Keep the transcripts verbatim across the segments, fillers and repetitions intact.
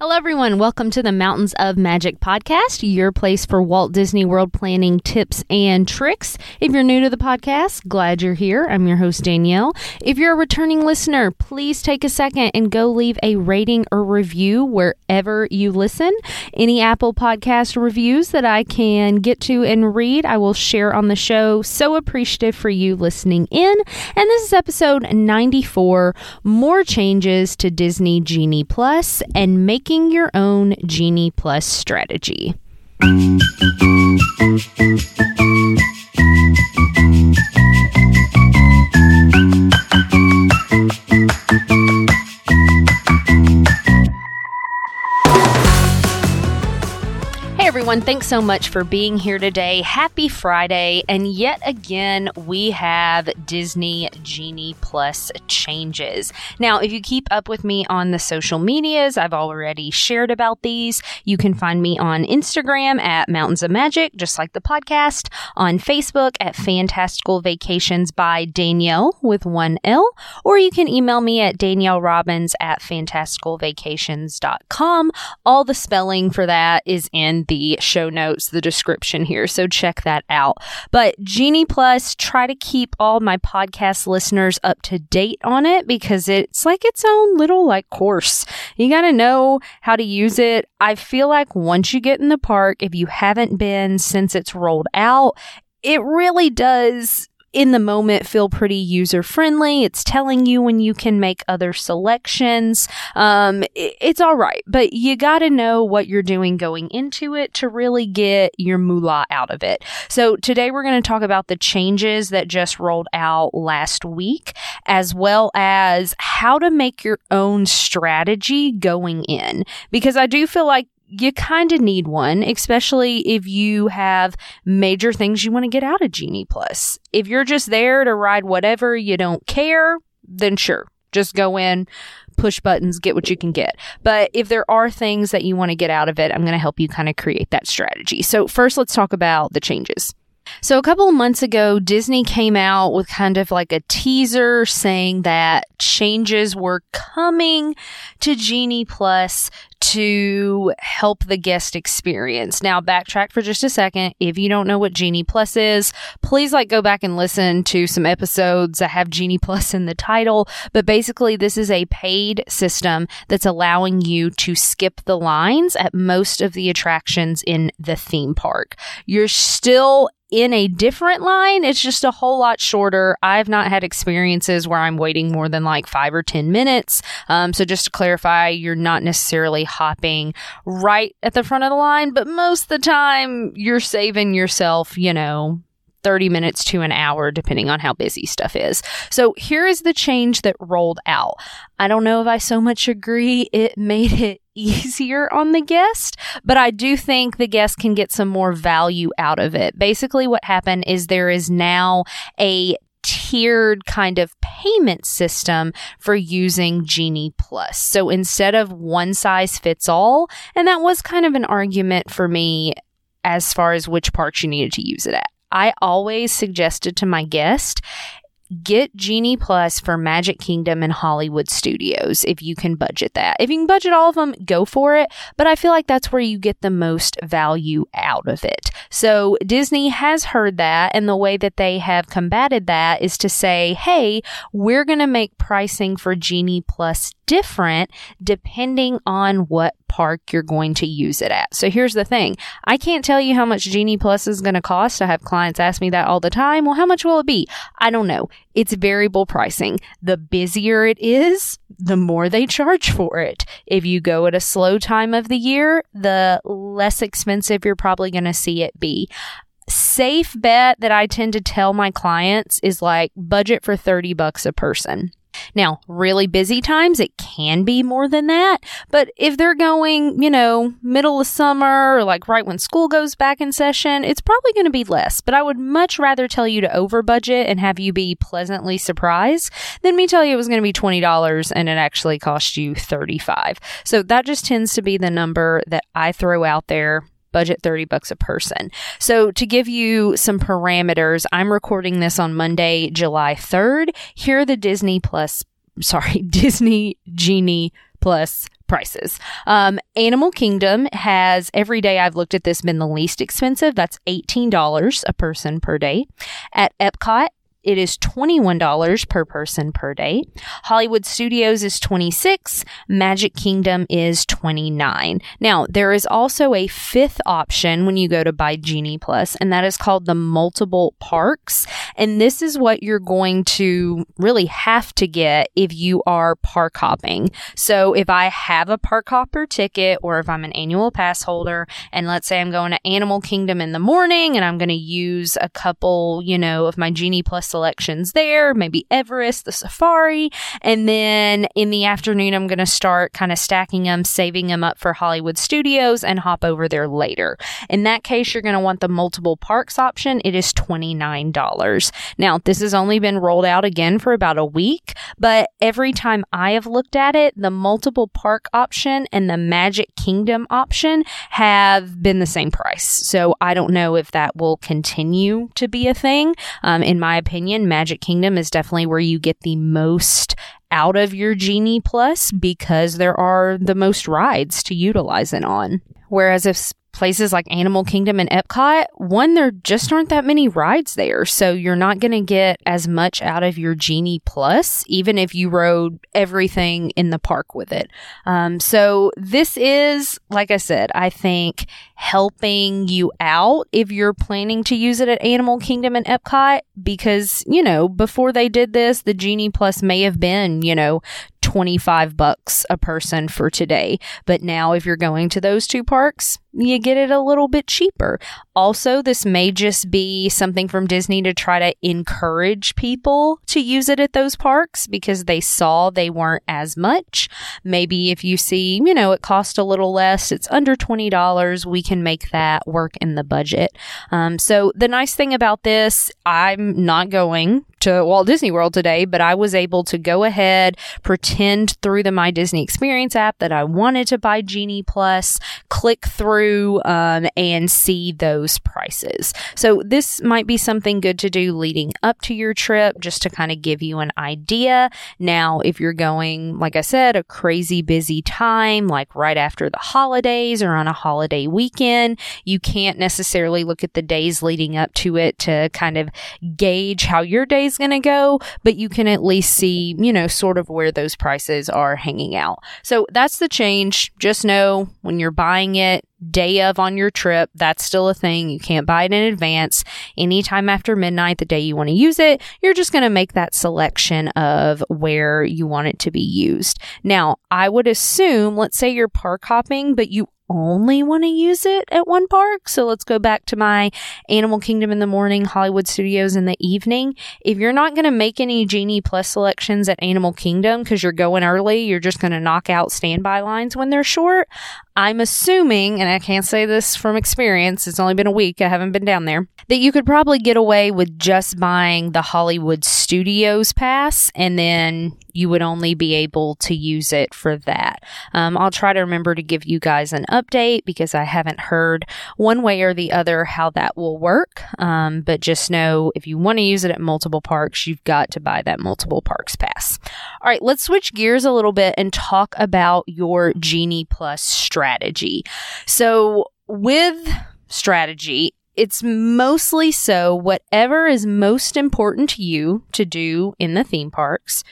Hello, everyone. Welcome to the Mountains of Magic podcast, your place for Walt Disney World planning tips and tricks. If you're new to the podcast, glad you're here. I'm your host, Danielle. If you're a returning listener, please take a second and go leave a rating or review wherever you listen. Any Apple podcast reviews that I can get to and read, I will share on the show. So appreciative for you listening in. And this is episode ninety-four, More Changes to Disney Genie Plus and Make Making your own Genie Plus strategy. Everyone, thanks so much for being here today. Happy Friday. And yet again, we have Disney Genie Plus changes. Now, if you keep up with me on the social medias, I've already shared about these. You can find me on Instagram at Mountains of Magic, just like the podcast, on Facebook at Fantastical Vacations by Danielle with one L, or you can email me at Danielle Robbins at fantastical vacations dot com. All the spelling for that is in the show notes, the description here. So check that out. But Genie Plus, try to keep all my podcast listeners up to date on it because it's like its own little like course. You got to know how to use it. I feel like once you get in the park, if you haven't been since it's rolled out, it really does in the moment feel pretty user-friendly. It's telling you when you can make other selections. Um, it's all right, but you got to know what you're doing going into it to really get your moolah out of it. So today we're going to talk about the changes that just rolled out last week, as well as how to make your own strategy going in, because I do feel like you kind of need one, especially if you have major things you want to get out of Genie Plus. If you're just there to ride whatever, you don't care, then sure, just go in, push buttons, get what you can get. But if there are things that you want to get out of it, I'm going to help you kind of create that strategy. So first, let's talk about the changes. So a couple of months ago, Disney came out with kind of like a teaser saying that changes were coming to Genie Plus to help the guest experience. Now, backtrack for just a second. If you don't know what Genie Plus is, please like go back and listen to some episodes that have Genie Plus in the title. But basically, this is a paid system that's allowing you to skip the lines at most of the attractions in the theme park. You're still in a different line, it's just a whole lot shorter. I've not had experiences where I'm waiting more than like five or ten minutes. Um, so just to clarify, you're not necessarily hopping right at the front of the line, but most of the time you're saving yourself, you know, thirty minutes to an hour, depending on how busy stuff is. So here is the change that rolled out. I don't know if I so much agree it made it easier on the guest, but I do think the guest can get some more value out of it. Basically, what happened is there is now a tiered kind of payment system for using Genie Plus. So instead of one size fits all, and that was kind of an argument for me as far as which parks you needed to use it at. I always suggested to my guest, get Genie Plus for Magic Kingdom and Hollywood Studios if you can budget that. If you can budget all of them, go for it. But I feel like that's where you get the most value out of it. So Disney has heard that, and the way that they have combated that is to say, hey, we're going to make pricing for Genie Plus different depending on what park you're going to use it at. So here's the thing. I can't tell you how much Genie Plus is going to cost. I have clients ask me that all the time. Well, how much will it be? I don't know. It's variable pricing. The busier it is, the more they charge for it. If you go at a slow time of the year, the less expensive you're probably going to see it be. Safe bet that I tend to tell my clients is like budget for thirty bucks a person. Now, really busy times, it can be more than that. But if they're going, you know, middle of summer or like right when school goes back in session, it's probably going to be less. But I would much rather tell you to over budget and have you be pleasantly surprised than me tell you it was going to be twenty dollars and it actually cost you thirty-five dollars. So that just tends to be the number that I throw out there. Budget thirty bucks a person. So to give you some parameters, I'm recording this on Monday, July third. Here are the Disney Plus, sorry, Disney Genie Plus prices. Um, Animal Kingdom has, every day I've looked at this, been the least expensive. That's eighteen dollars a person per day. At Epcot, it is twenty-one dollars per person per day. Hollywood Studios is twenty-six dollars. Magic Kingdom is twenty-nine dollars. Now, there is also a fifth option when you go to buy Genie Plus, and that is called the multiple parks. And this is what you're going to really have to get if you are park hopping. So if I have a park hopper ticket, or if I'm an annual pass holder, and let's say I'm going to Animal Kingdom in the morning and I'm going to use a couple, you know, of my Genie Plus selections there, maybe Everest, the Safari, and then in the afternoon I'm going to start kind of stacking them, saving them up for Hollywood Studios and hop over there later. In that case, you're going to want the multiple parks option. It is twenty-nine dollars. Now, this has only been rolled out again for about a week, but every time I have looked at it, the multiple park option and the Magic Kingdom option have been the same price. So I don't know if that will continue to be a thing. Um, in my opinion, Magic Kingdom is definitely where you get the most out of your Genie Plus because there are the most rides to utilize it on. Whereas if places like Animal Kingdom and Epcot, one, there just aren't that many rides there. So you're not going to get as much out of your Genie Plus, even if you rode everything in the park with it. Um, so this is, like I said, I think helping you out if you're planning to use it at Animal Kingdom and Epcot, because, you know, before they did this, the Genie Plus may have been, you know, twenty-five bucks a person for today. But now if you're going to those two parks, you get it a little bit cheaper. Also, this may just be something from Disney to try to encourage people to use it at those parks because they saw they weren't as much. Maybe if you see, you know, it cost a little less, it's under twenty dollars, we can make that work in the budget. Um, so the nice thing about this, I'm not going to Walt Disney World today, but I was able to go ahead, pretend through the My Disney Experience app that I wanted to buy Genie Plus, click through um, and see those prices. So this might be something good to do leading up to your trip, just to kind of give you an idea. Now, if you're going, like I said, a crazy busy time, like right after the holidays or on a holiday weekend, you can't necessarily look at the days leading up to it to kind of gauge how your day's going to go, but you can at least see, you know, sort of where those prices are hanging out. So that's the change. Just know when you're buying it day of on your trip, that's still a thing. You can't buy it in advance. Anytime after midnight, the day you want to use it, you're just going to make that selection of where you want it to be used. Now, I would assume, let's say you're park hopping, but you only want to use it at one park. So let's go back to my Animal Kingdom in the morning, Hollywood Studios in the evening. If you're not going to make any Genie Plus selections at Animal Kingdom because you're going early, you're just going to knock out standby lines when they're short. I'm assuming, and I can't say this from experience, it's only been a week, I haven't been down there, that you could probably get away with just buying the Hollywood Studios pass, and then you would only be able to use it for that. Um, I'll try to remember to give you guys an update because I haven't heard one way or the other how that will work. Um, but just know if you want to use it at multiple parks, you've got to buy that multiple parks pass. All right, let's switch gears a little bit and talk about your Genie Plus strategy. So with strategy, it's mostly so whatever is most important to you to do in the theme parks,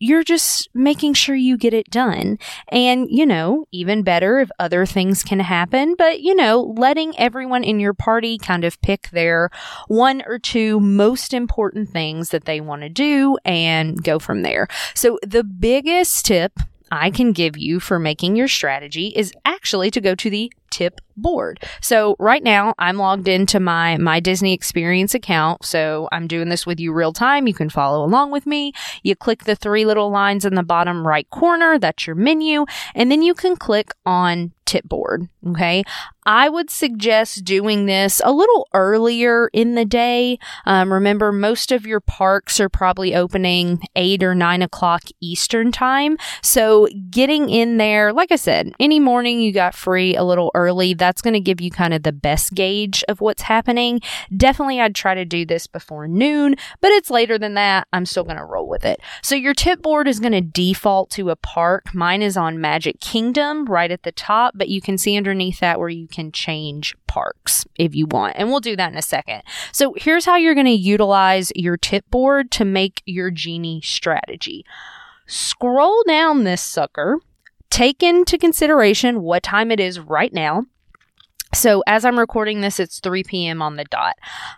you're just making sure you get it done. And, you know, even better if other things can happen, but, you know, letting everyone in your party kind of pick their one or two most important things that they want to do and go from there. So the biggest tip I can give you for making your strategy is actually to go to the tip board. So right now I'm logged into my My Disney Experience account. So I'm doing this with you real time. You can follow along with me. You click the three little lines in the bottom right corner. That's your menu. And then you can click on tip board. Okay. I would suggest doing this a little earlier in the day. Um, remember, most of your parks are probably opening eight or nine o'clock Eastern time. So getting in there, like I said, any morning you got free a little early, that's going to give you kind of the best gauge of what's happening. Definitely, I'd try to do this before noon, but it's later than that. I'm still going to roll with it. So your tip board is going to default to a park. Mine is on Magic Kingdom right at the top, but you can see underneath that where you can change parks if you want. And we'll do that in a second. So here's how you're going to utilize your tip board to make your Genie strategy. Scroll down this sucker. Take into consideration what time it is right now. So as I'm recording this, it's three p.m. on the dot.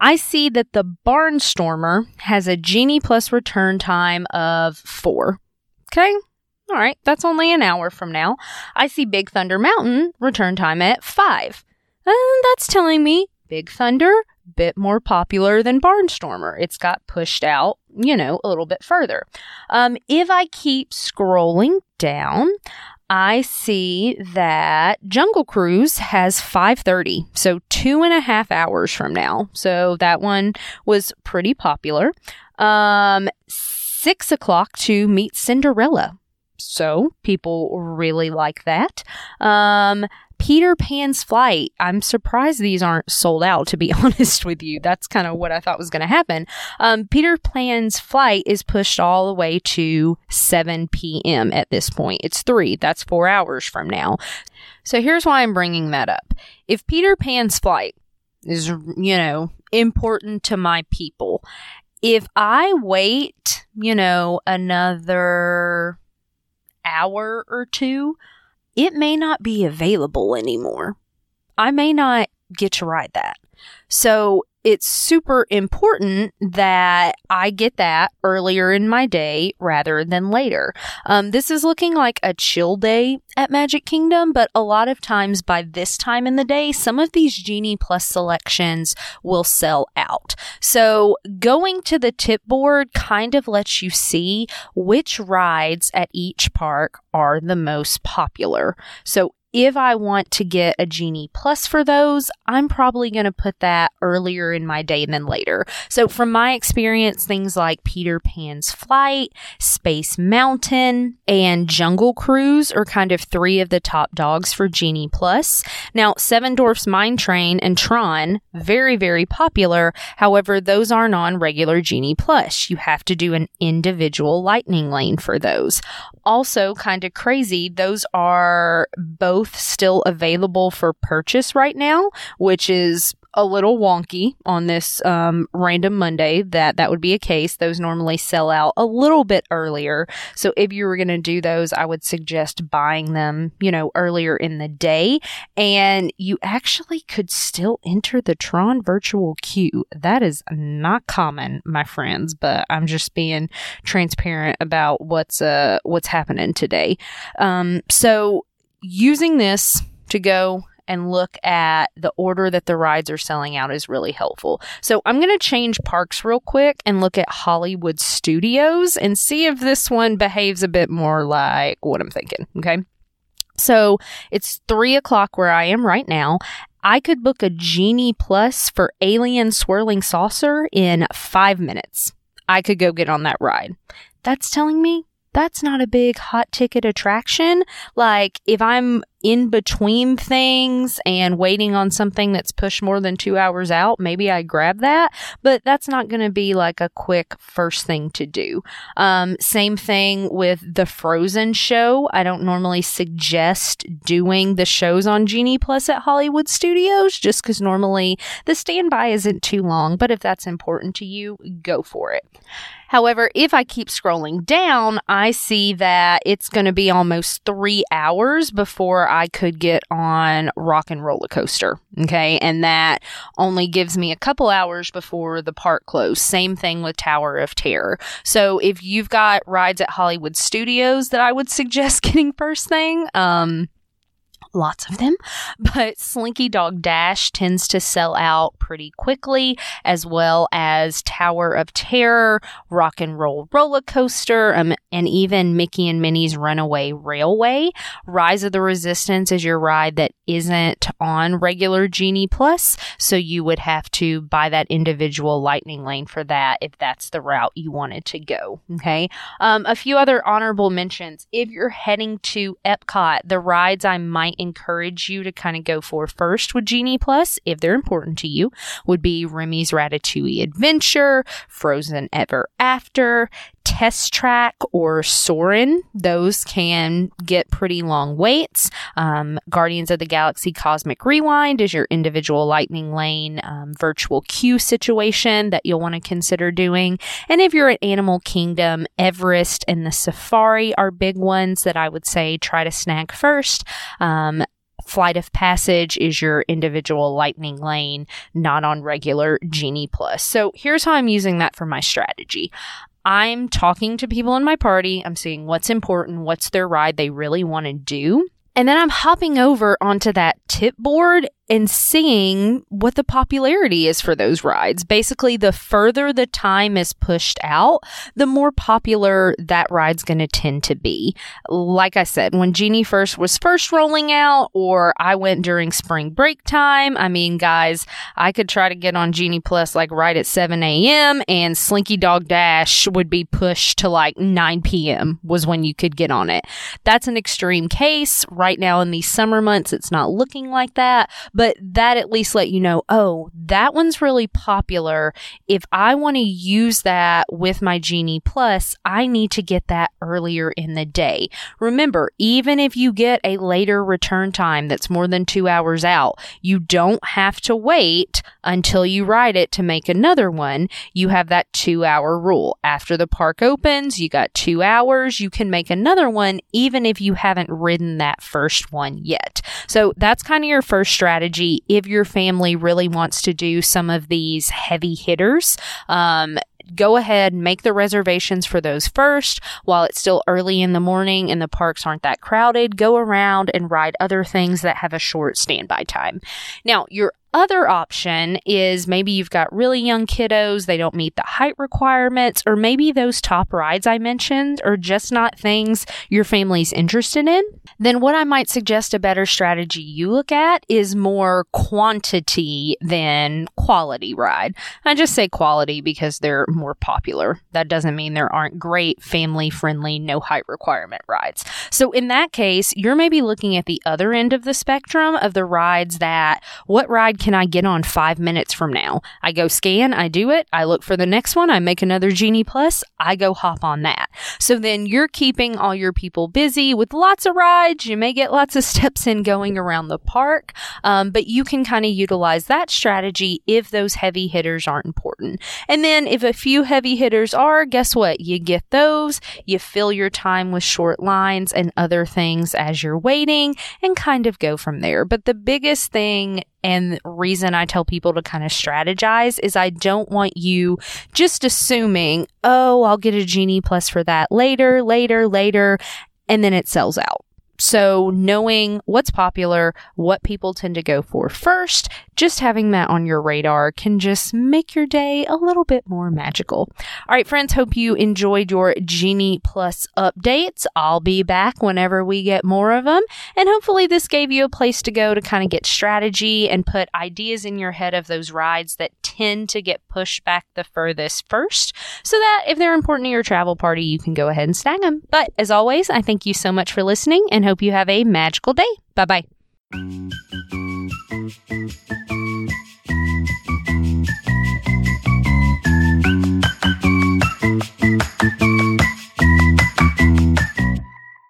I see that the Barnstormer has a Genie Plus return time of four. Okay. All right. That's only an hour from now. I see Big Thunder Mountain return time at five. And that's telling me Big Thunder, bit more popular than Barnstormer. It's got pushed out, you know, a little bit further. Um, if I keep scrolling down, I see that Jungle Cruise has five thirty, so two and a half hours from now. So that one was pretty popular. Um, six o'clock to meet Cinderella. So people really like that. Um, Peter Pan's Flight. I'm surprised these aren't sold out, to be honest with you. That's kind of what I thought was going to happen. Um, Peter Pan's Flight is pushed all the way to seven p.m. at this point. It's three. That's four hours from now. So here's why I'm bringing that up. If Peter Pan's Flight is, you know, important to my people, if I wait, you know, another hour or two, it may not be available anymore. I may not get to ride that. So it's super important that I get that earlier in my day rather than later. Um, this is looking like a chill day at Magic Kingdom, but a lot of times by this time in the day, some of these Genie Plus selections will sell out. So going to the tip board kind of lets you see which rides at each park are the most popular. So if I want to get a Genie Plus for those, I'm probably going to put that earlier in my day than later. So from my experience, things like Peter Pan's Flight, Space Mountain, and Jungle Cruise are kind of three of the top dogs for Genie Plus. Now, Seven Dwarfs Mine Train and Tron, very, very popular. However, those aren't on regular Genie Plus. You have to do an individual lightning lane for those. Also, kind of crazy, those are both still available for purchase right now, which is a little wonky on this um, random Monday that that would be a case. Those normally sell out a little bit earlier. So if you were going to do those, I would suggest buying them, you know, earlier in the day. And you actually could still enter the Tron virtual queue. That is not common, my friends, but I'm just being transparent about what's uh what's happening today. Um, so using this to go and look at the order that the rides are selling out is really helpful. So I'm going to change parks real quick and look at Hollywood Studios and see if this one behaves a bit more like what I'm thinking. Okay. So it's three o'clock where I am right now. I could book a Genie Plus for Alien Swirling Saucer in five minutes. I could go get on that ride. That's telling me that's not a big hot ticket attraction. Like if I'm in between things and waiting on something that's pushed more than two hours out, maybe I grab that, but that's not going to be like a quick first thing to do. Um, same thing with the Frozen show. I don't normally suggest doing the shows on Genie Plus at Hollywood Studios just because normally the standby isn't too long, but if that's important to you, go for it. However, if I keep scrolling down, I see that it's going to be almost three hours before I could get on Rock 'n' Roller Coaster. Okay. And that only gives me a couple hours before the park closed. Same thing with Tower of Terror. So if you've got rides at Hollywood Studios that I would suggest getting first thing, um, lots of them, but Slinky Dog Dash tends to sell out pretty quickly, as well as Tower of Terror, Rock 'n' Roll Roller Coaster, um, and even Mickey and Minnie's Runaway Railway. Rise of the Resistance is your ride that isn't on regular Genie Plus, so you would have to buy that individual lightning lane for that if that's the route you wanted to go. Okay, um, a few other honorable mentions. If you're heading to Epcot, the rides I might encourage you to kind of go for first with Genie Plus, if they're important to you, would be Remy's Ratatouille Adventure, Frozen Ever After, Test Track, or Soarin'. Those can get pretty long waits. Um, Guardians of the Galaxy Cosmic Rewind is your individual lightning lane um, virtual queue situation that you'll want to consider doing. And if you're at Animal Kingdom, Everest and the Safari are big ones that I would say try to snag first. Um, Flight of Passage is your individual lightning lane, not on regular Genie Plus. So here's how I'm using that for my strategy. I'm talking to people in my party. I'm seeing what's important, what's their ride they really want to do. And then I'm hopping over onto that tip board and seeing what the popularity is for those rides. Basically, the further the time is pushed out, the more popular that ride's going to tend to be. Like I said, when Genie first was first rolling out, or I went during spring break time, I mean, guys, I could try to get on Genie Plus like right at seven a.m. and Slinky Dog Dash would be pushed to like nine p.m. was when you could get on it. That's an extreme case. Right now in these summer months, it's not looking like that. But that at least let you know, oh, that one's really popular. If I want to use that with my Genie Plus, I need to get that earlier in the day. Remember, even if you get a later return time that's more than two hours out, you don't have to wait until you ride it to make another one. You have that two-hour rule. After the park opens, you got two hours. You can make another one even if you haven't ridden that first one yet. So that's kind of your first strategy. If your family really wants to do some of these heavy hitters, um, go ahead and make the reservations for those first. While it's still early in the morning and the parks aren't that crowded, go around and ride other things that have a short standby time. Now, your other option is maybe you've got really young kiddos, they don't meet the height requirements, or maybe those top rides I mentioned are just not things your family's interested in. Then what I might suggest a better strategy you look at is more quantity than quality ride. I just say quality because they're more popular. That doesn't mean there aren't great family-friendly, no height requirement rides. So in that case, you're maybe looking at the other end of the spectrum of the rides that, what ride can I get on five minutes from now? I go scan, I do it, I look for the next one, I make another Genie Plus, I go hop on that. So then you're keeping all your people busy with lots of rides. You may get lots of steps in going around the park, um, but you can kind of utilize that strategy if those heavy hitters aren't important. And then if a few heavy hitters are, guess what? You get those, you fill your time with short lines and other things as you're waiting and kind of go from there. But the biggest thing and the reason I tell people to kind of strategize is I don't want you just assuming, oh, I'll get a Genie Plus for that later, later, later, and then it sells out. So knowing what's popular, what people tend to go for first, just having that on your radar can just make your day a little bit more magical. All right, friends, hope you enjoyed your Genie Plus updates. I'll be back whenever we get more of them. And hopefully this gave you a place to go to kind of get strategy and put ideas in your head of those rides that tend to get pushed back the furthest first, so that if they're important to your travel party, you can go ahead and snag them. But as always, I thank you so much for listening and hope you have a magical day. Bye-bye.